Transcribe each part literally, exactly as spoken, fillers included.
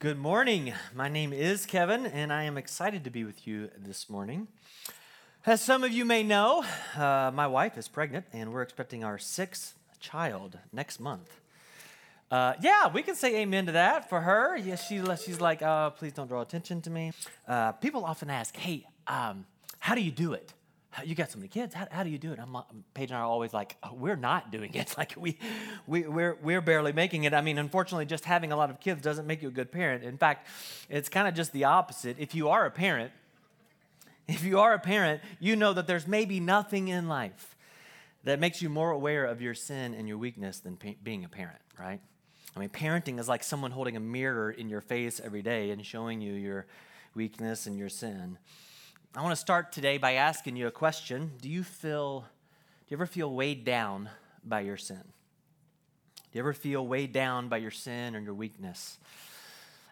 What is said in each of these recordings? Good morning. My name is Kevin, and I am excited to be with you this morning. As some of you may know, uh, my wife is pregnant, and we're expecting our sixth child next month. Uh, yeah, we can say amen to that for her. Yeah, she, she's like, uh, please don't draw attention to me. Uh, people often ask, hey, um, how do you do it? You got so many kids. How, how do you do it? I'm, Paige and I are always like, oh, we're not doing it. Like we, we, we're we're barely making it. I mean, unfortunately, just having a lot of kids doesn't make you a good parent. In fact, it's kind of just the opposite. If you are a parent, if you are a parent, you know that there's maybe nothing in life that makes you more aware of your sin and your weakness than pa- being a parent, right? I mean, parenting is like someone holding a mirror in your face every day and showing you your weakness and your sin. I want to start today by asking you a question. Do you feel, do you ever feel weighed down by your sin? Do you ever feel weighed down by your sin or your weakness?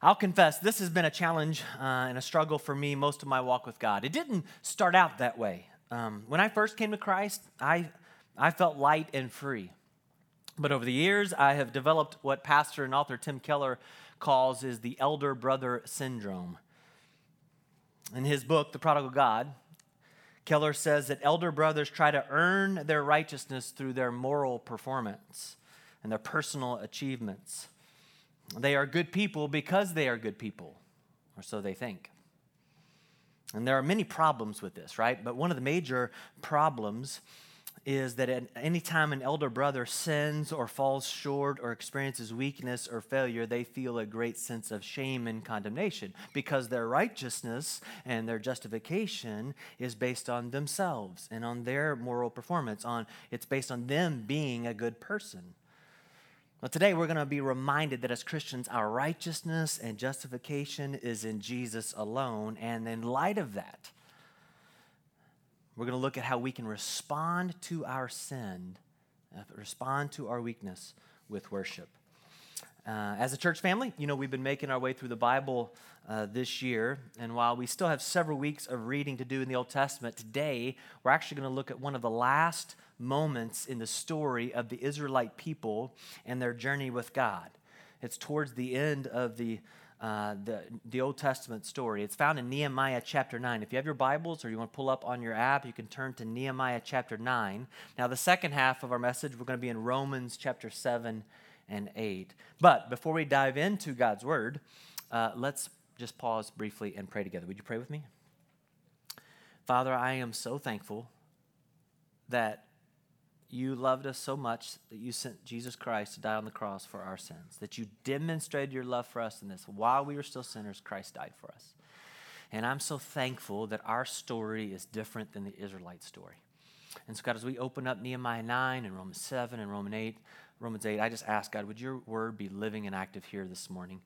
I'll confess, this has been a challenge uh, and a struggle for me most of my walk with God. It didn't start out that way. Um, when I first came to Christ, I I felt light and free. But over the years, I have developed what pastor and author Tim Keller calls is the elder brother syndrome. In his book, The Prodigal God, Keller says that elder brothers try to earn their righteousness through their moral performance and their personal achievements. They are good people because they are good people, or so they think. And there are many problems with this, right? But one of the major problems is that at any time an elder brother sins or falls short or experiences weakness or failure, they feel a great sense of shame and condemnation because their righteousness and their justification is based on themselves and on their moral performance. On it's based on them being a good person. Well, today we're going to be reminded that as Christians, our righteousness and justification is in Jesus alone, and in light of that, we're going to look at how we can respond to our sin, respond to our weakness with worship. Uh, as a church family, you know, we've been making our way through the Bible uh, this year, and while we still have several weeks of reading to do in the Old Testament, today we're actually going to look at one of the last moments in the story of the Israelite people and their journey with God. It's towards the end of the Uh, the, the Old Testament story. It's found in Nehemiah chapter nine. If you have your Bibles or you want to pull up on your app, you can turn to Nehemiah chapter nine. Now, the second half of our message, we're going to be in Romans chapter seven and eight. But before we dive into God's Word, uh, let's just pause briefly and pray together. Would you pray with me? Father, I am so thankful that you loved us so much that you sent Jesus Christ to die on the cross for our sins, that you demonstrated your love for us in this. While we were still sinners, Christ died for us. And I'm so thankful that our story is different than the Israelite story. And so, God, as we open up Nehemiah nine and Romans seven and Romans eight, Romans eight, I just ask, God, would your word be living and active here this morning?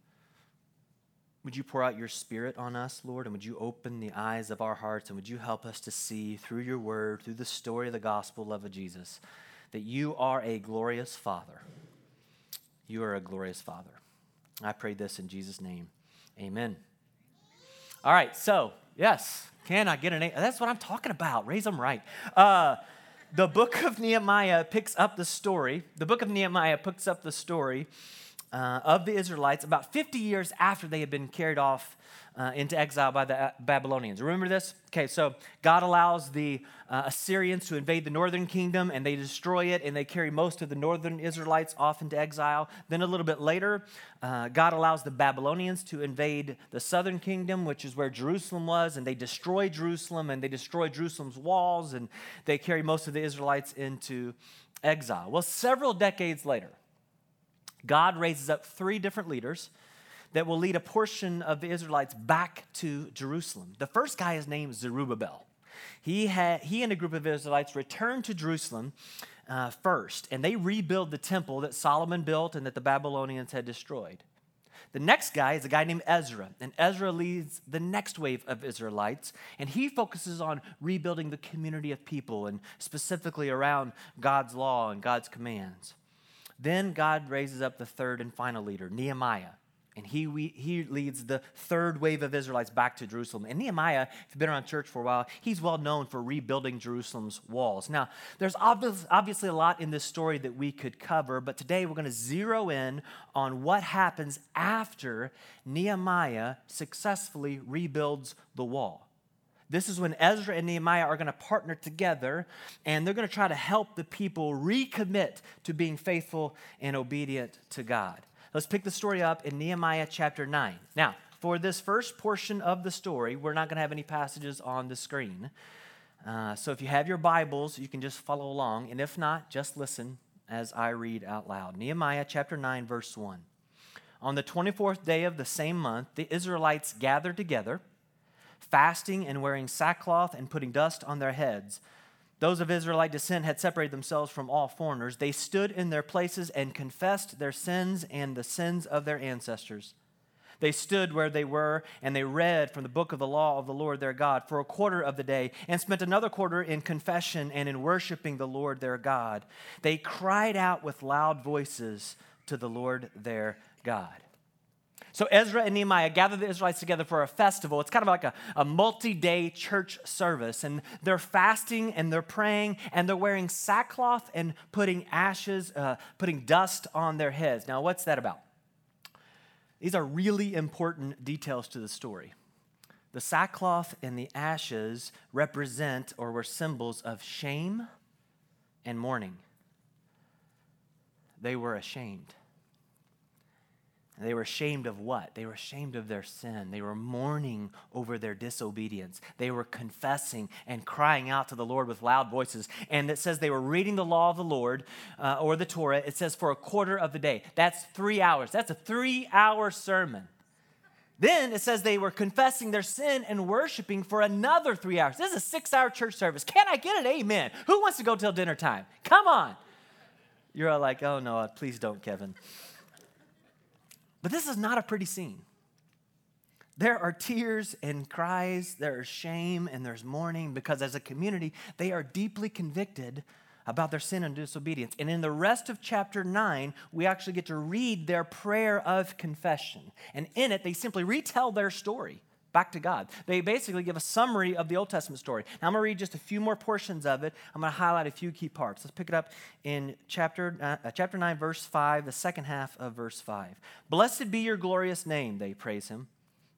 Would you pour out your spirit on us, Lord, and would you open the eyes of our hearts, and would you help us to see through your word, through the story of the gospel love of Jesus, that you are a glorious Father. You are a glorious Father. I pray this in Jesus' name. Amen. All right, so, yes, can I get an amen? That's what I'm talking about. Raise them right. Uh, the book of Nehemiah picks up the story. The book of Nehemiah picks up the story Uh, of the Israelites about fifty years after they had been carried off uh, into exile by the Babylonians. Remember this? Okay, so God allows the uh, Assyrians to invade the northern kingdom, and they destroy it, and they carry most of the northern Israelites off into exile. Then a little bit later, uh, God allows the Babylonians to invade the southern kingdom, which is where Jerusalem was, and they destroy Jerusalem, and they destroy Jerusalem's walls, and they carry most of the Israelites into exile. Well, several decades later, God raises up three different leaders that will lead a portion of the Israelites back to Jerusalem. The first guy is named Zerubbabel. He had, he and a group of Israelites returned to Jerusalem uh, first, and they rebuild the temple that Solomon built and that the Babylonians had destroyed. The next guy is a guy named Ezra, and Ezra leads the next wave of Israelites, and he focuses on rebuilding the community of people, and specifically around God's law and God's commands. Then God raises up the third and final leader, Nehemiah. And he we, he leads the third wave of Israelites back to Jerusalem. And Nehemiah, if you've been around church for a while, he's well known for rebuilding Jerusalem's walls. Now, there's obvious, obviously a lot in this story that we could cover, but today we're going to zero in on what happens after Nehemiah successfully rebuilds the wall. This is when Ezra and Nehemiah are going to partner together, and they're going to try to help the people recommit to being faithful and obedient to God. Let's pick the story up in Nehemiah chapter nine. Now, for this first portion of the story, we're not going to have any passages on the screen. Uh, so if you have your Bibles, you can just follow along. And if not, just listen as I read out loud. Nehemiah chapter nine, verse one. On the twenty-fourth day of the same month, the Israelites gathered together, fasting and wearing sackcloth and putting dust on their heads. Those of Israelite descent had separated themselves from all foreigners. They stood in their places and confessed their sins and the sins of their ancestors. They stood where they were, and they read from the book of the law of the Lord their God for a quarter of the day, and spent another quarter in confession and in worshiping the Lord their God. They cried out with loud voices to the Lord their God. So Ezra and Nehemiah gather the Israelites together for a festival. It's kind of like a, a multi-day church service. And they're fasting and they're praying and they're wearing sackcloth and putting ashes, uh, putting dust on their heads. Now, what's that about? These are really important details to the story. The sackcloth and the ashes represent or were symbols of shame and mourning. They were ashamed. They were ashamed of what? They were ashamed of their sin. They were mourning over their disobedience. They were confessing and crying out to the Lord with loud voices. And it says they were reading the law of the Lord uh, or the Torah. It says for a quarter of the day. That's three hours. That's a three-hour sermon. Then it says they were confessing their sin and worshiping for another three hours. This is a six-hour church service. Can I get an amen? Who wants to go till dinner time? Come on. You're all like, oh, no, please don't, Kevin. But this is not a pretty scene. There are tears and cries, there is shame and there's mourning because as a community, they are deeply convicted about their sin and disobedience. And in the rest of chapter nine, we actually get to read their prayer of confession. And in it, they simply retell their story back to God. They basically give a summary of the Old Testament story. Now I'm going to read just a few more portions of it. I'm going to highlight a few key parts. Let's pick it up in chapter uh, chapter nine, verse five, the second half of verse five. Blessed be your glorious name, they praise him.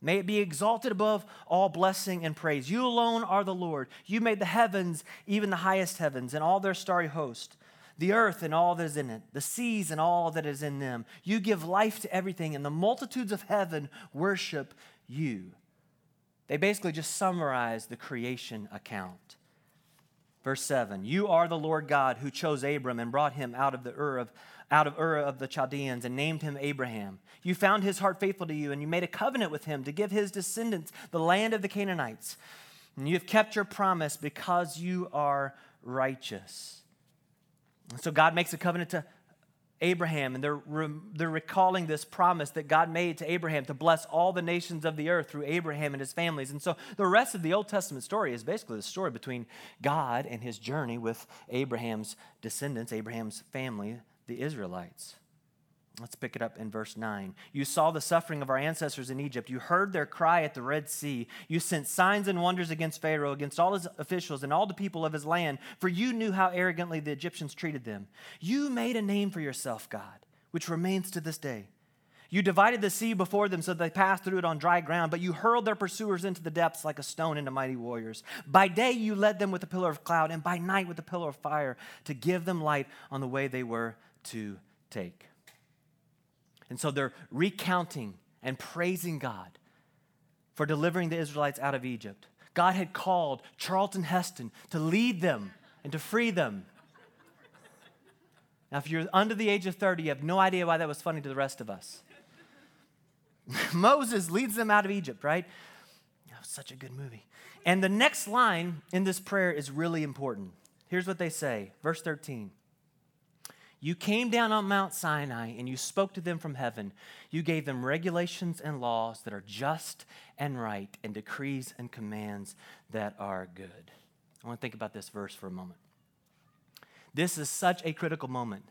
May it be exalted above all blessing and praise. You alone are the Lord. You made the heavens, even the highest heavens, and all their starry host, the earth and all that is in it, the seas and all that is in them. You give life to everything, and the multitudes of heaven worship you. They basically just summarize the creation account. Verse seven, you are the Lord God who chose Abram and brought him out of the Ur of, out of Ur of the Chaldeans and named him Abraham. You found his heart faithful to you, and you made a covenant with him to give his descendants the land of the Canaanites. And you have kept your promise because you are righteous. So God makes a covenant to Abraham, and they're, re, they're recalling this promise that God made to Abraham to bless all the nations of the earth through Abraham and his families. And so the rest of the Old Testament story is basically the story between God and his journey with Abraham's descendants, Abraham's family, the Israelites. Let's pick it up in verse nine. You saw the suffering of our ancestors in Egypt. You heard their cry at the Red Sea. You sent signs and wonders against Pharaoh, against all his officials and all the people of his land, for you knew how arrogantly the Egyptians treated them. You made a name for yourself, God, which remains to this day. You divided the sea before them so that they passed through it on dry ground, but you hurled their pursuers into the depths like a stone into mighty warriors. By day you led them with a pillar of cloud and by night with a pillar of fire to give them light on the way they were to take. And so they're recounting and praising God for delivering the Israelites out of Egypt. God had called Charlton Heston to lead them and to free them. Now, if you're under the age of thirty, you have no idea why that was funny to the rest of us. Moses leads them out of Egypt, right? That was such a good movie. And the next line in this prayer is really important. Here's what they say, verse thirteen. You came down on Mount Sinai and you spoke to them from heaven. You gave them regulations and laws that are just and right and decrees and commands that are good. I want to think about this verse for a moment. This is such a critical moment.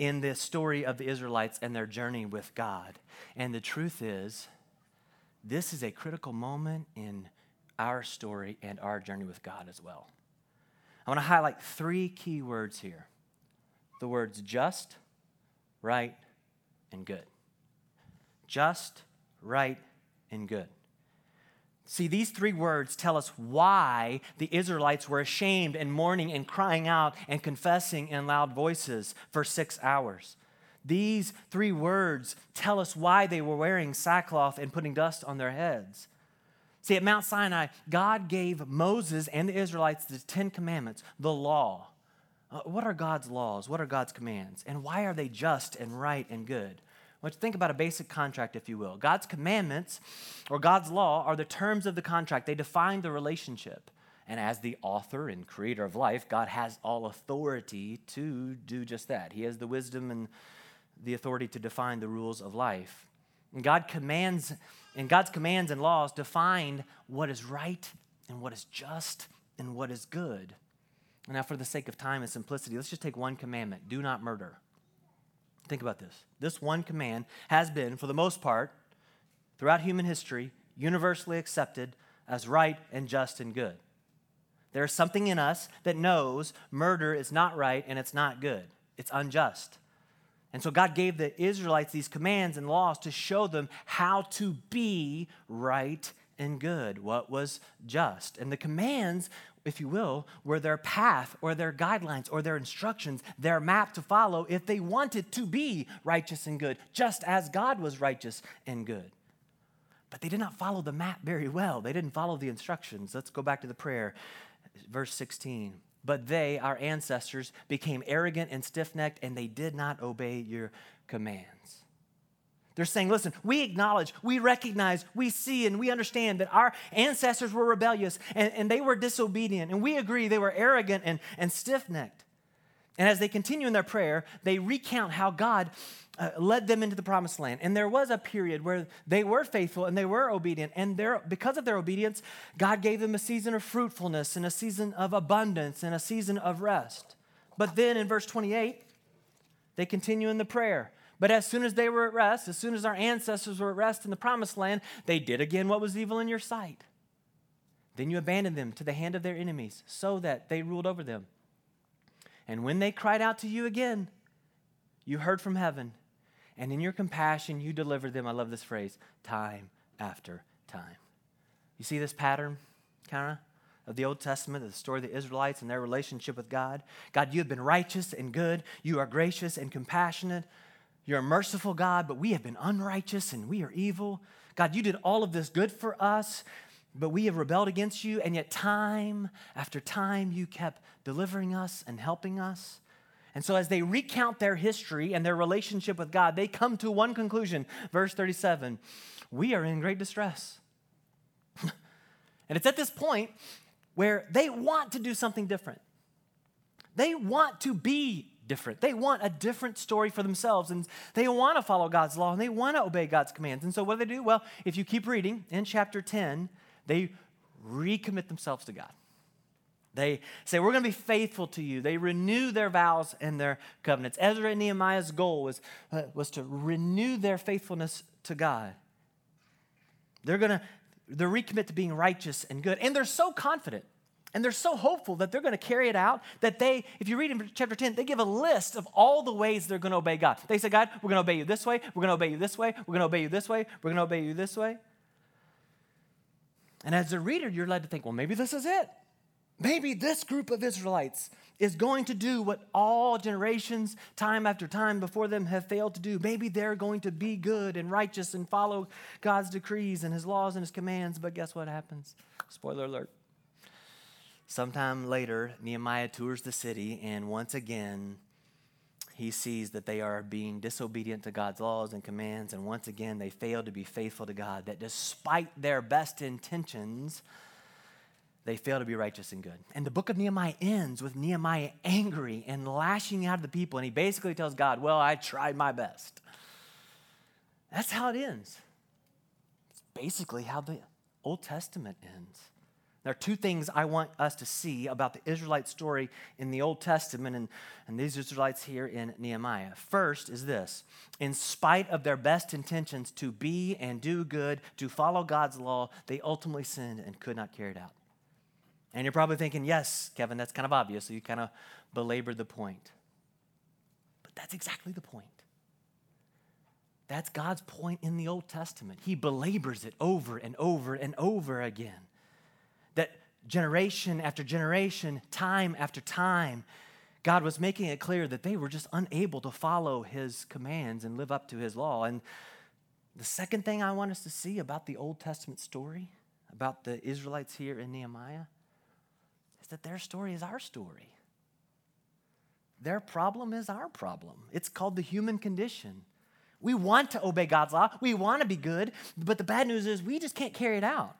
in this story of the Israelites and their journey with God. And the truth is, this is a critical moment in our story and our journey with God as well. I want to highlight three key words here. The words just, right, and good. Just, right, and good. See, these three words tell us why the Israelites were ashamed and mourning and crying out and confessing in loud voices for six hours. These three words tell us why they were wearing sackcloth and putting dust on their heads. See, at Mount Sinai, God gave Moses and the Israelites the Ten Commandments, the law. Uh, what are God's laws? What are God's commands? And why are they just and right and good? Well, think about a basic contract, if you will. God's commandments or God's law are the terms of the contract. They define the relationship. And as the author and creator of life, God has all authority to do just that. He has the wisdom and the authority to define the rules of life. And God commands, and God's commands and laws define what is right and what is just and what is good. Now, for the sake of time and simplicity, let's just take one commandment. Do not murder. Think about this. This one command has been, for the most part, throughout human history, universally accepted as right and just and good. There is something in us that knows murder is not right and it's not good. It's unjust. And so God gave the Israelites these commands and laws to show them how to be right and good, what was just. And the commands, if you will, were their path or their guidelines or their instructions, their map to follow if they wanted to be righteous and good, just as God was righteous and good. But they did not follow the map very well. They didn't follow the instructions. Let's go back to the prayer, verse sixteen. But they, our ancestors, became arrogant and stiff-necked, and they did not obey your commands. They're saying, listen, we acknowledge, we recognize, we see, and we understand that our ancestors were rebellious and, and they were disobedient. And we agree they were arrogant and, and stiff-necked. And as they continue in their prayer, they recount how God uh, led them into the promised land. And there was a period where they were faithful and they were obedient. And their, because of their obedience, God gave them a season of fruitfulness and a season of abundance and a season of rest. But then in verse twenty-eight, they continue in the prayer. But as soon as they were at rest, as soon as our ancestors were at rest in the promised land, they did again what was evil in your sight. Then you abandoned them to the hand of their enemies so that they ruled over them. And when they cried out to you again, you heard from heaven. And in your compassion, you delivered them. I love this phrase, time after time. You see this pattern, kind of? Of the Old Testament, of the story of the Israelites and their relationship with God. God, you have been righteous and good. You are gracious and compassionate. You're a merciful God, but we have been unrighteous and we are evil. God, you did all of this good for us, but we have rebelled against you, and yet time after time you kept delivering us and helping us. And so as they recount their history and their relationship with God, they come to one conclusion, verse thirty-seven, we are in great distress. And it's at this point where they want to do something different. They want to be different. They want a different story for themselves, and they want to follow God's law, and they want to obey God's commands. And so what do they do? Well, if you keep reading, in chapter ten, they recommit themselves to God. They say, we're going to be faithful to you. They renew their vows and their covenants. Ezra and Nehemiah's goal was, uh, was to renew their faithfulness to God. They're going to they recommit to being righteous and good, and they're so confident. And they're so hopeful that they're going to carry it out that they, if you read in chapter ten, they give a list of all the ways they're going to obey God. They say, God, we're going to obey you this way. We're going to obey you this way. We're going to obey you this way. We're going to obey you this way. And as a reader, you're led to think, well, maybe this is it. Maybe this group of Israelites is going to do what all generations, time after time before them, have failed to do. Maybe they're going to be good and righteous and follow God's decrees and his laws and his commands. But guess what happens? Spoiler alert. Sometime later, Nehemiah tours the city, and once again, he sees that they are being disobedient to God's laws and commands, and once again, they fail to be faithful to God, that despite their best intentions, they fail to be righteous and good. And the book of Nehemiah ends with Nehemiah angry and lashing out at the people, and he basically tells God, well, I tried my best. That's how it ends. It's basically how the Old Testament ends. There are two things I want us to see about the Israelite story in the Old Testament and, and these Israelites here in Nehemiah. First is this: in spite of their best intentions to be and do good, to follow God's law, they ultimately sinned and could not carry it out. And you're probably thinking, yes, Kevin, that's kind of obvious, so you kind of belabored the point. But that's exactly the point. That's God's point in the Old Testament. He belabors it over and over and over again. That generation after generation, time after time, God was making it clear that they were just unable to follow his commands and live up to his law. And the second thing I want us to see about the Old Testament story, about the Israelites here in Nehemiah, is that their story is our story. Their problem is our problem. It's called the human condition. We want to obey God's law. We want to be good. But the bad news is we just can't carry it out.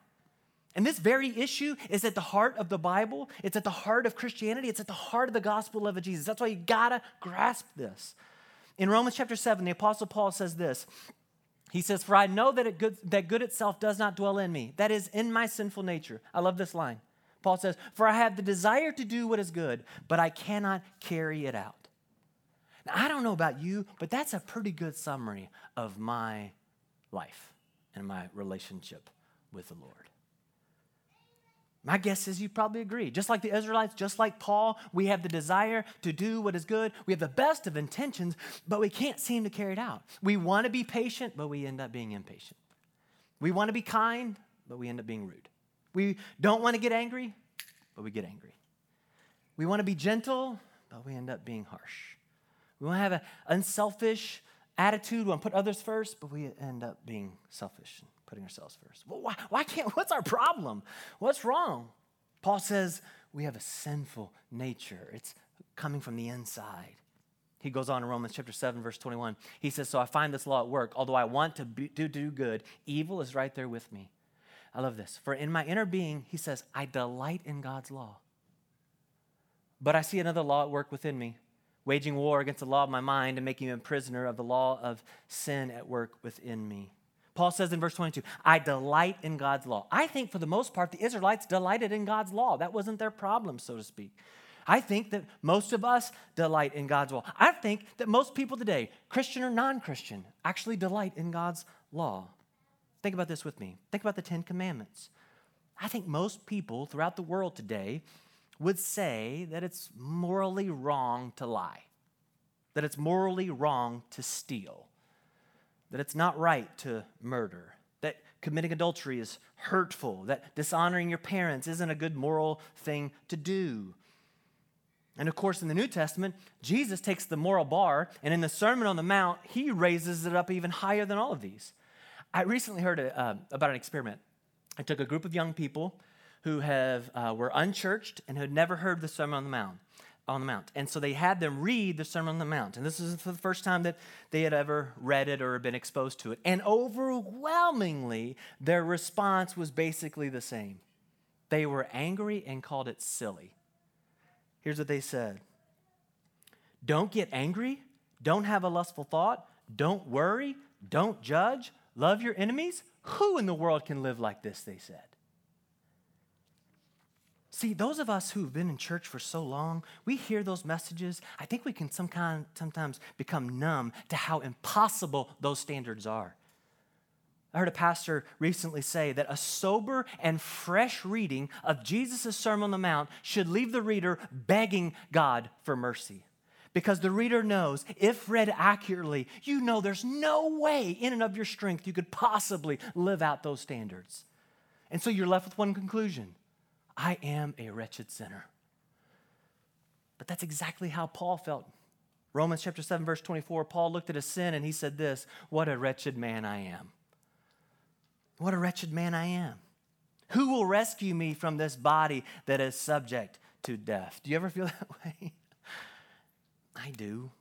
And this very issue is at the heart of the Bible. It's at the heart of Christianity. It's at the heart of the gospel of Jesus. That's why you gotta grasp this. In Romans chapter seven, the Apostle Paul says this. He says, "For I know that it good, that good itself does not dwell in me, that is, in my sinful nature." I love this line. Paul says, "For I have the desire to do what is good, but I cannot carry it out." Now, I don't know about you, but that's a pretty good summary of my life and my relationship with the Lord. My guess is you probably agree. Just like the Israelites, just like Paul, we have the desire to do what is good. We have the best of intentions, but we can't seem to carry it out. We want to be patient, but we end up being impatient. We want to be kind, but we end up being rude. We don't want to get angry, but we get angry. We want to be gentle, but we end up being harsh. We want to have an unselfish attitude. We want to put others first, but we end up being selfish. Putting ourselves first. Well, why, why can't, what's our problem? What's wrong? Paul says we have a sinful nature. It's coming from the inside. He goes on in Romans chapter seven, verse twenty-one. He says, "So I find this law at work. Although I want to be, do, do good, evil is right there with me." I love this. "For in my inner being," he says, "I delight in God's law. But I see another law at work within me, waging war against the law of my mind and making me a prisoner of the law of sin at work within me." Paul says in verse twenty-two, "I delight in God's law." I think for the most part, the Israelites delighted in God's law. That wasn't their problem, so to speak. I think that most of us delight in God's law. I think that most people today, Christian or non-Christian, actually delight in God's law. Think about this with me. Think about the Ten Commandments. I think most people throughout the world today would say that it's morally wrong to lie, that it's morally wrong to steal, that it's not right to murder, that committing adultery is hurtful, that dishonoring your parents isn't a good moral thing to do. And of course, in the New Testament, Jesus takes the moral bar, and in the Sermon on the Mount, he raises it up even higher than all of these. I recently heard a, uh, about an experiment. I took a group of young people who have uh, were unchurched and had never heard the Sermon on the Mount. on the Mount. And so they had them read the Sermon on the Mount. And this is for the first time that they had ever read it or been exposed to it. And overwhelmingly, their response was basically the same. They were angry and called it silly. Here's what they said: "Don't get angry. Don't have a lustful thought. Don't worry. Don't judge. Love your enemies." Who in the world can live like this, they said. See, those of us who've been in church for so long, we hear those messages. I think we can some kind, sometimes become numb to how impossible those standards are. I heard a pastor recently say that a sober and fresh reading of Jesus' Sermon on the Mount should leave the reader begging God for mercy, because the reader knows, if read accurately, you know there's no way in and of your strength you could possibly live out those standards. And so you're left with one conclusion: I am a wretched sinner. But that's exactly how Paul felt. Romans chapter seven, verse twenty-four, Paul looked at his sin and he said this: "What a wretched man I am. What a wretched man I am. Who will rescue me from this body that is subject to death?" Do you ever feel that way? I do.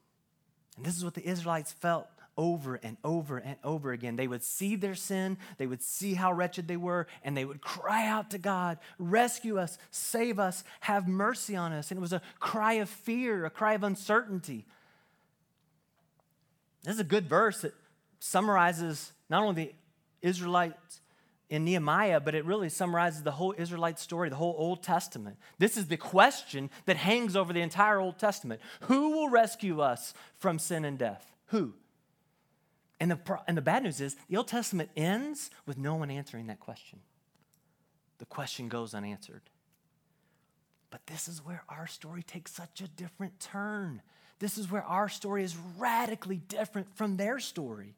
And this is what the Israelites felt over and over and over again. They would see their sin, they would see how wretched they were, and they would cry out to God, "Rescue us, save us, have mercy on us." And it was a cry of fear, a cry of uncertainty. This is a good verse that summarizes not only the Israelites' in Nehemiah, but it really summarizes the whole Israelite story, the whole Old Testament. This is the question that hangs over the entire Old Testament. Who will rescue us from sin and death? Who? And the, and the bad news is the Old Testament ends with no one answering that question. The question goes unanswered. But this is where our story takes such a different turn. This is where our story is radically different from their story.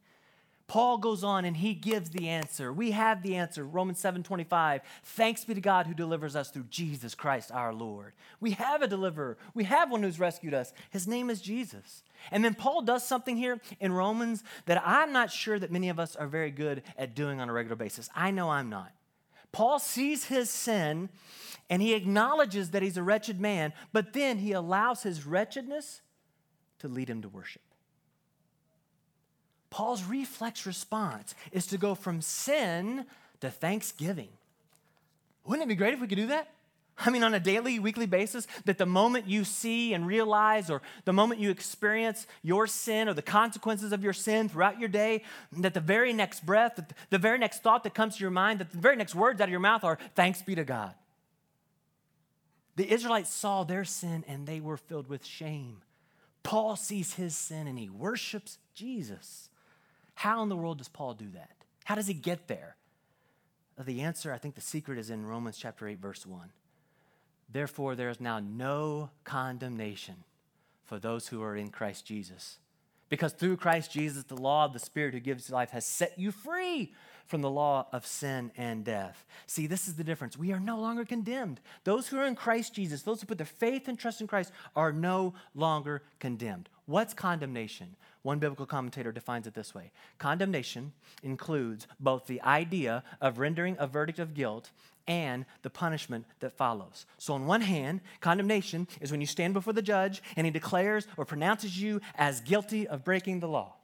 Paul goes on and he gives the answer. We have the answer. Romans seven twenty-five, thanks be to God who delivers us through Jesus Christ our Lord. We have a deliverer. We have one who's rescued us. His name is Jesus. And then Paul does something here in Romans that I'm not sure that many of us are very good at doing on a regular basis. I know I'm not. Paul sees his sin and he acknowledges that he's a wretched man, but then he allows his wretchedness to lead him to worship. Paul's reflex response is to go from sin to thanksgiving. Wouldn't it be great if we could do that? I mean, on a daily, weekly basis, that the moment you see and realize, or the moment you experience your sin or the consequences of your sin throughout your day, that the very next breath, that the very next thought that comes to your mind, that the very next words out of your mouth are, thanks be to God. The Israelites saw their sin and they were filled with shame. Paul sees his sin and he worships Jesus. How in the world does Paul do that? How does he get there? The answer, I think the secret is in Romans chapter eight, verse one. Therefore, there is now no condemnation for those who are in Christ Jesus. Because through Christ Jesus, the law of the Spirit who gives life has set you free from the law of sin and death. See, this is the difference. We are no longer condemned. Those who are in Christ Jesus, those who put their faith and trust in Christ are no longer condemned. What's condemnation? One biblical commentator defines it this way. Condemnation includes both the idea of rendering a verdict of guilt and the punishment that follows. So on one hand, condemnation is when you stand before the judge and he declares or pronounces you as guilty of breaking the law.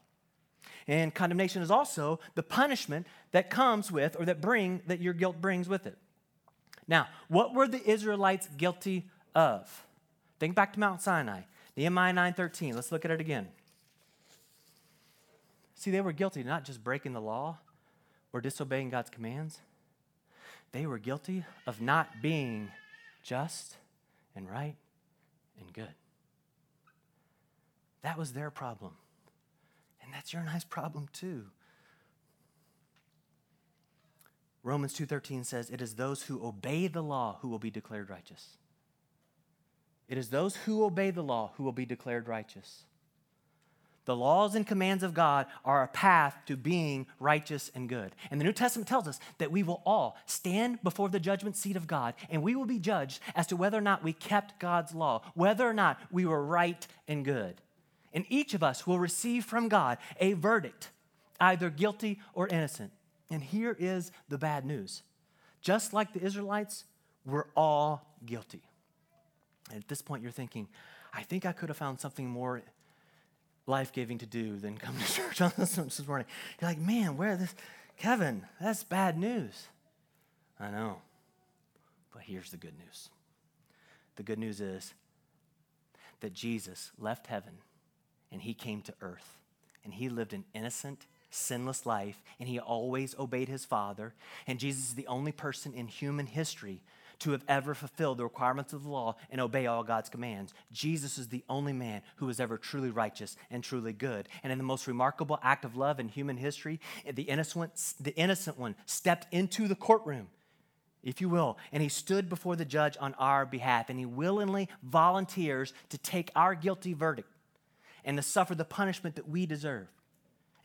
And condemnation is also the punishment that comes with or that bring that your guilt brings with it. Now, what were the Israelites guilty of? Think back to Mount Sinai, Nehemiah nine thirteen. Let's look at it again. See, they were guilty not just breaking the law or disobeying God's commands. They were guilty of not being just and right and good. That was their problem. And that's your nice problem too. Romans two thirteen says, it is those who obey the law who will be declared righteous. It is those who obey the law who will be declared righteous. The laws and commands of God are a path to being righteous and good. And the New Testament tells us that we will all stand before the judgment seat of God, and we will be judged as to whether or not we kept God's law, whether or not we were right and good. And each of us will receive from God a verdict, either guilty or innocent. And here is the bad news. Just like the Israelites, we're all guilty. And at this point, you're thinking, I think I could have found something more life-giving to do than come to church on this morning. You're like, man, where this? Kevin, that's bad news. I know, but here's the good news. The good news is that Jesus left heaven and he came to earth and he lived an innocent, sinless life and he always obeyed his Father, and Jesus is the only person in human history to have ever fulfilled the requirements of the law and obey all God's commands. Jesus is the only man who was ever truly righteous and truly good. And in the most remarkable act of love in human history, the innocent, the innocent one stepped into the courtroom, if you will, and he stood before the judge on our behalf, and he willingly volunteers to take our guilty verdict and to suffer the punishment that we deserve.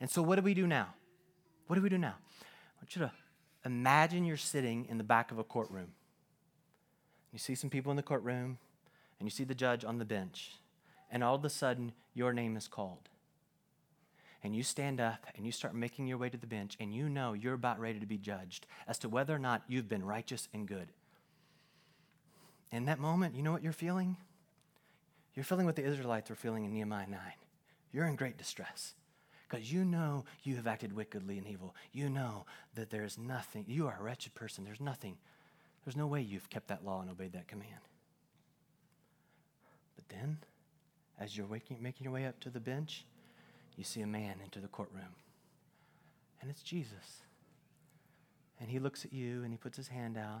And so what do we do now? What do we do now? I want you to imagine you're sitting in the back of a courtroom. You see some people in the courtroom, and you see the judge on the bench, and all of a sudden, your name is called. And you stand up, and you start making your way to the bench, and you know you're about ready to be judged as to whether or not you've been righteous and good. In that moment, you know what you're feeling? You're feeling what the Israelites were feeling in Nehemiah nine. You're in great distress because you know you have acted wickedly and evil. You know that there is nothing. You are a wretched person. There's nothing. There's no way you've kept that law and obeyed that command. But then, as you're waking, making your way up to the bench, you see a man enter the courtroom. And it's Jesus. and he looks at you and he puts his hand out,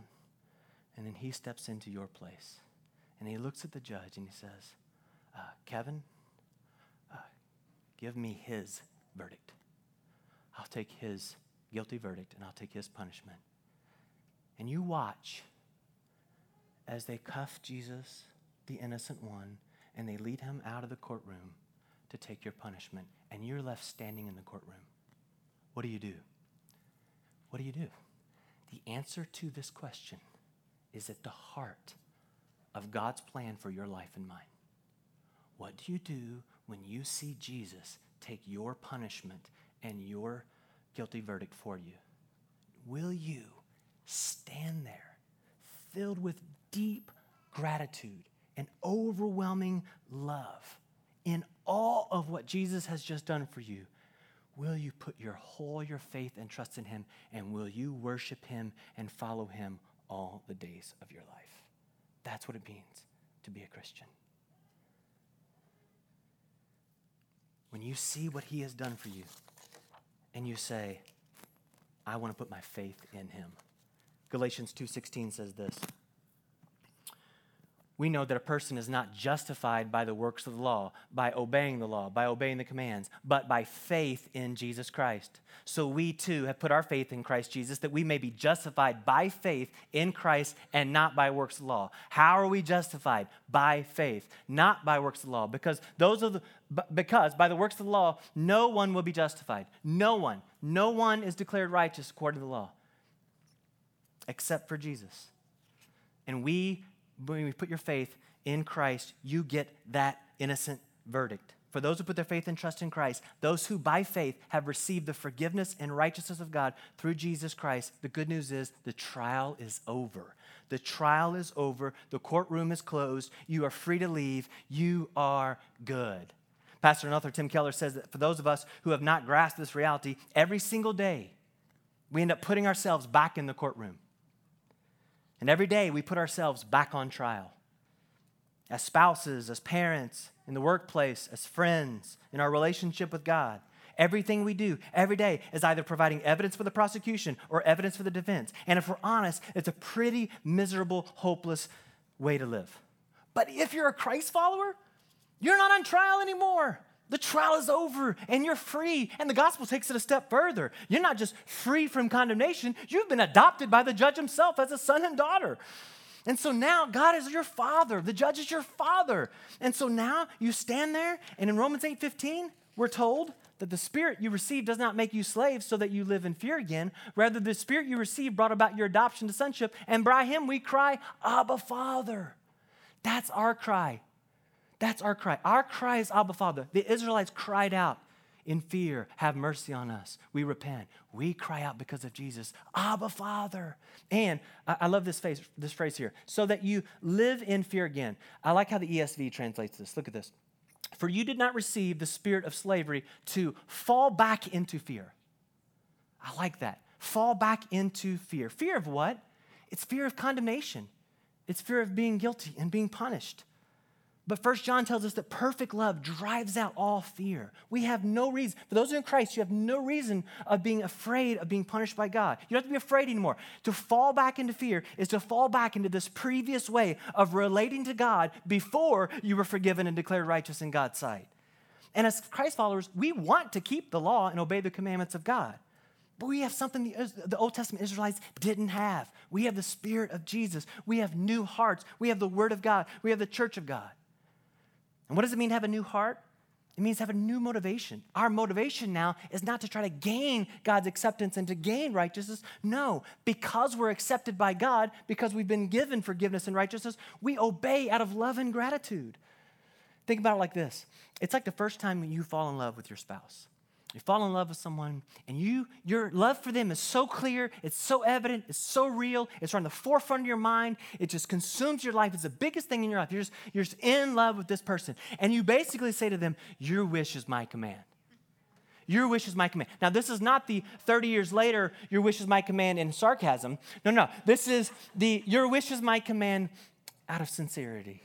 and then he steps into your place. And he looks at the judge and he says, uh, Kevin, uh, give me his verdict. I'll take his guilty verdict and I'll take his punishment. And you watch as they cuff Jesus, the innocent one, and they lead him out of the courtroom to take your punishment. And you're left standing in the courtroom. What do you do? What do you do? The answer to this question is at the heart of God's plan for your life and mine. What do you do when you see Jesus take your punishment and your guilty verdict for you? Will you stand there filled with deep gratitude and overwhelming love in all of what Jesus has just done for you? Will you put your whole, your faith and trust in him, and will you worship him and follow him all the days of your life? That's what it means to be a Christian. When you see what he has done for you and you say, I want to put my faith in him. Galatians two sixteen says this. We know that a person is not justified by the works of the law, by obeying the law, by obeying the commands, but by faith in Jesus Christ. So we too have put our faith in Christ Jesus, that we may be justified by faith in Christ and not by works of the law. How are we justified? By faith, not by works of the law. Because those are the, because by the works of the law, no one will be justified. No one. No one is declared righteous according to the law, except for Jesus. And we When you put your faith in Christ, you get that innocent verdict. For those who put their faith and trust in Christ, those who by faith have received the forgiveness and righteousness of God through Jesus Christ, the good news is the trial is over. The trial is over. The courtroom is closed. You are free to leave. You are good. Pastor and author Tim Keller says that for those of us who have not grasped this reality, every single day we end up putting ourselves back in the courtroom. And every day we put ourselves back on trial. As spouses, as parents, in the workplace, as friends, in our relationship with God. Everything we do every day is either providing evidence for the prosecution or evidence for the defense. And if we're honest, it's a pretty miserable, hopeless way to live. But if you're a Christ follower, you're not on trial anymore. The trial is over and you're free. And the gospel takes it a step further. You're not just free from condemnation. You've been adopted by the judge himself as a son and daughter. And so now God is your father. The judge is your father. And so now you stand there, and in Romans eight fifteen, we're told that the spirit you received does not make you slaves so that you live in fear again. Rather, the spirit you received brought about your adoption to sonship. And by him we cry, Abba, Father. That's our cry. That's our cry. Our cry is Abba, Father. The Israelites cried out in fear, have mercy on us. We repent. We cry out because of Jesus, Abba, Father. And I, I love this phrase, this phrase here, so that you live in fear again. I like how the E S V translates this. Look at this. For you did not receive the spirit of slavery to fall back into fear. I like that. Fall back into fear. Fear of what? It's fear of condemnation. It's fear of being guilty and being punished. But First John tells us that perfect love drives out all fear. We have no reason. For those who are in Christ, you have no reason of being afraid of being punished by God. You don't have to be afraid anymore. To fall back into fear is to fall back into this previous way of relating to God before you were forgiven and declared righteous in God's sight. And as Christ followers, we want to keep the law and obey the commandments of God. But we have something the, the Old Testament Israelites didn't have. We have the Spirit of Jesus. We have new hearts. We have the Word of God. We have the Church of God. And what does it mean to have a new heart? It means to have a new motivation. Our motivation now is not to try to gain God's acceptance and to gain righteousness. No, because we're accepted by God, because we've been given forgiveness and righteousness, we obey out of love and gratitude. Think about it like this. It's like the first time when you fall in love with your spouse. You fall in love with someone, and you your love for them is so clear, it's so evident, it's so real, it's right on the forefront of your mind, it just consumes your life, it's the biggest thing in your life. You're just, you're just in love with this person. And you basically say to them, your wish is my command. Your wish is my command. Now, this is not the thirty years later, your wish is my command in sarcasm. No, no, this is the your wish is my command out of sincerity,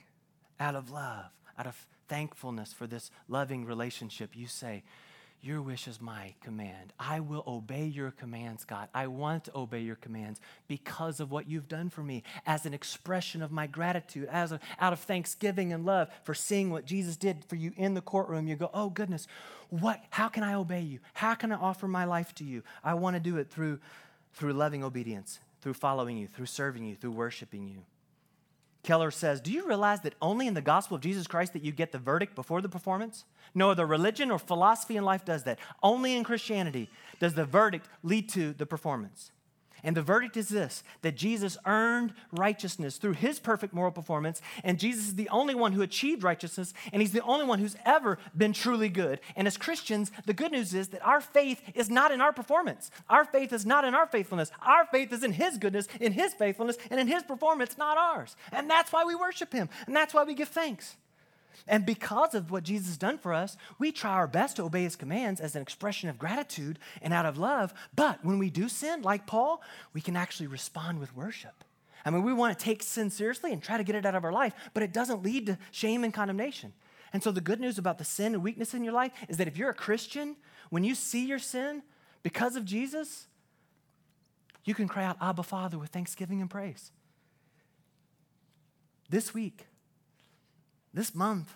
out of love, out of thankfulness for this loving relationship. You say, Your wish is my command. I will obey your commands, God. I want to obey your commands because of what you've done for me as an expression of my gratitude, as a, out of thanksgiving and love for seeing what Jesus did for you in the courtroom. You go, oh goodness, what? How can I obey you? How can I offer my life to you? I want to do it through, through loving obedience, through following you, through serving you, through worshiping you. Keller says, do you realize that only in the gospel of Jesus Christ that you get the verdict before the performance? No other religion or philosophy in life does that. Only in Christianity does the verdict lead to the performance. And the verdict is this, that Jesus earned righteousness through his perfect moral performance, and Jesus is the only one who achieved righteousness, and he's the only one who's ever been truly good. And as Christians, the good news is that our faith is not in our performance. Our faith is not in our faithfulness. Our faith is in his goodness, in his faithfulness, and in his performance, not ours. And that's why we worship him, and that's why we give thanks. And because of what Jesus has done for us, we try our best to obey his commands as an expression of gratitude and out of love. But when we do sin, like Paul, we can actually respond with worship. I mean, we want to take sin seriously and try to get it out of our life, but it doesn't lead to shame and condemnation. And so the good news about the sin and weakness in your life is that if you're a Christian, when you see your sin because of Jesus, you can cry out, Abba, Father, with thanksgiving and praise. This week, this month,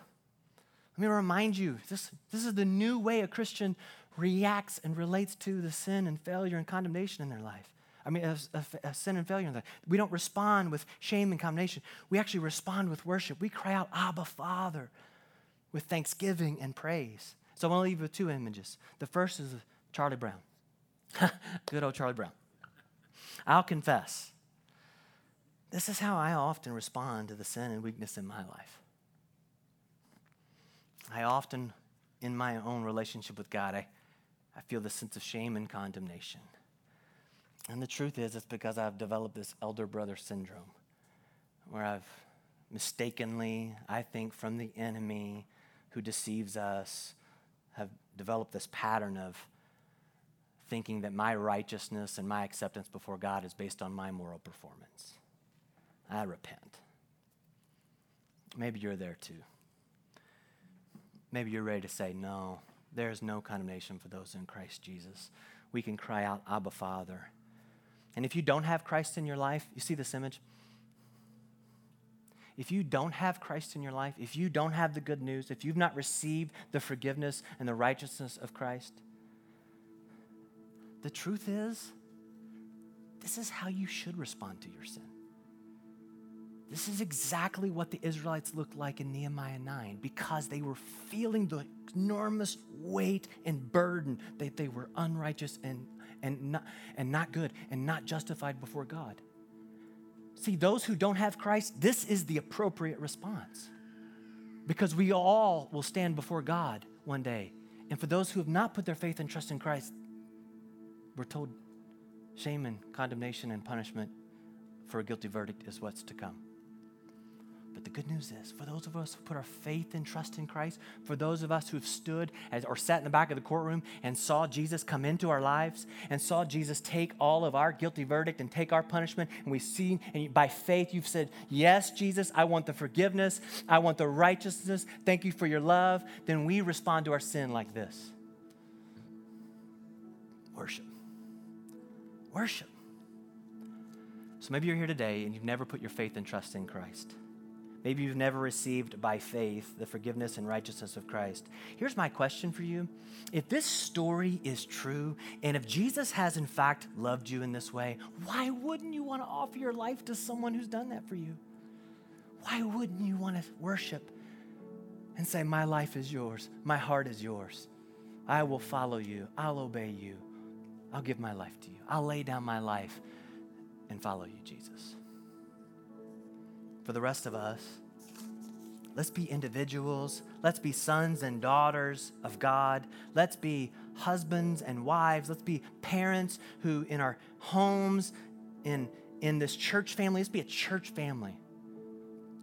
let me remind you, this, this is the new way a Christian reacts and relates to the sin and failure and condemnation in their life. I mean, a, a, a sin and failure in their life. We don't respond with shame and condemnation. We actually respond with worship. We cry out, Abba, Father, with thanksgiving and praise. So I want to leave you with two images. The first is Charlie Brown. Good old Charlie Brown. I'll confess, this is how I often respond to the sin and weakness in my life. I often, in my own relationship with God, I, I feel this sense of shame and condemnation. And the truth is, it's because I've developed this elder brother syndrome where I've mistakenly, I think from the enemy who deceives us, have developed this pattern of thinking that my righteousness and my acceptance before God is based on my moral performance. I repent. Maybe you're there too. Maybe you're ready to say, no, there is no condemnation for those in Christ Jesus. We can cry out, Abba, Father. And if you don't have Christ in your life, you see this image? If you don't have Christ in your life, if you don't have the good news, if you've not received the forgiveness and the righteousness of Christ, the truth is, this is how you should respond to your sin. This is exactly what the Israelites looked like in Nehemiah nine because they were feeling the enormous weight and burden that they were unrighteous and, and, not, and not good and not justified before God. See, those who don't have Christ, this is the appropriate response because we all will stand before God one day. And for those who have not put their faith and trust in Christ, we're told shame and condemnation and punishment for a guilty verdict is what's to come. But the good news is, for those of us who put our faith and trust in Christ, for those of us who've stood as, or sat in the back of the courtroom and saw Jesus come into our lives and saw Jesus take all of our guilty verdict and take our punishment, and we've seen, and by faith you've said, yes, Jesus, I want the forgiveness. I want the righteousness. Thank you for your love. Then we respond to our sin like this. Worship. Worship. So maybe you're here today and you've never put your faith and trust in Christ. Maybe you've never received by faith the forgiveness and righteousness of Christ. Here's my question for you. If this story is true, and if Jesus has in fact loved you in this way, why wouldn't you want to offer your life to someone who's done that for you? Why wouldn't you want to worship and say, my life is yours, my heart is yours. I will follow you, I'll obey you, I'll give my life to you, I'll lay down my life and follow you, Jesus. For the rest of us, let's be individuals. Let's be sons and daughters of God. Let's be husbands and wives. Let's be parents who in our homes, in, in this church family, let's be a church family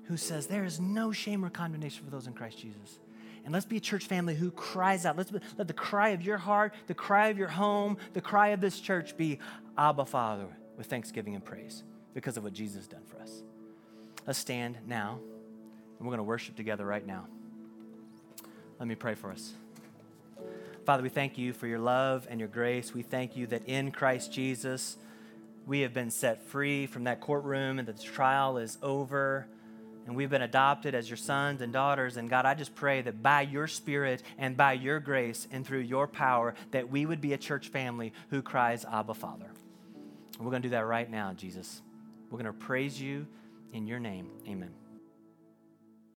who says there is no shame or condemnation for those in Christ Jesus. And let's be a church family who cries out. Let's be, let the cry of your heart, the cry of your home, the cry of this church be Abba, Father, with thanksgiving and praise because of what Jesus has done for us. Let's stand now, and we're going to worship together right now. Let me pray for us. Father, we thank you for your love and your grace. We thank you that in Christ Jesus, we have been set free from that courtroom and the trial is over. And we've been adopted as your sons and daughters. And God, I just pray that by your Spirit and by your grace and through your power, that we would be a church family who cries, Abba, Father. And we're going to do that right now, Jesus. We're going to praise you in your name. Amen.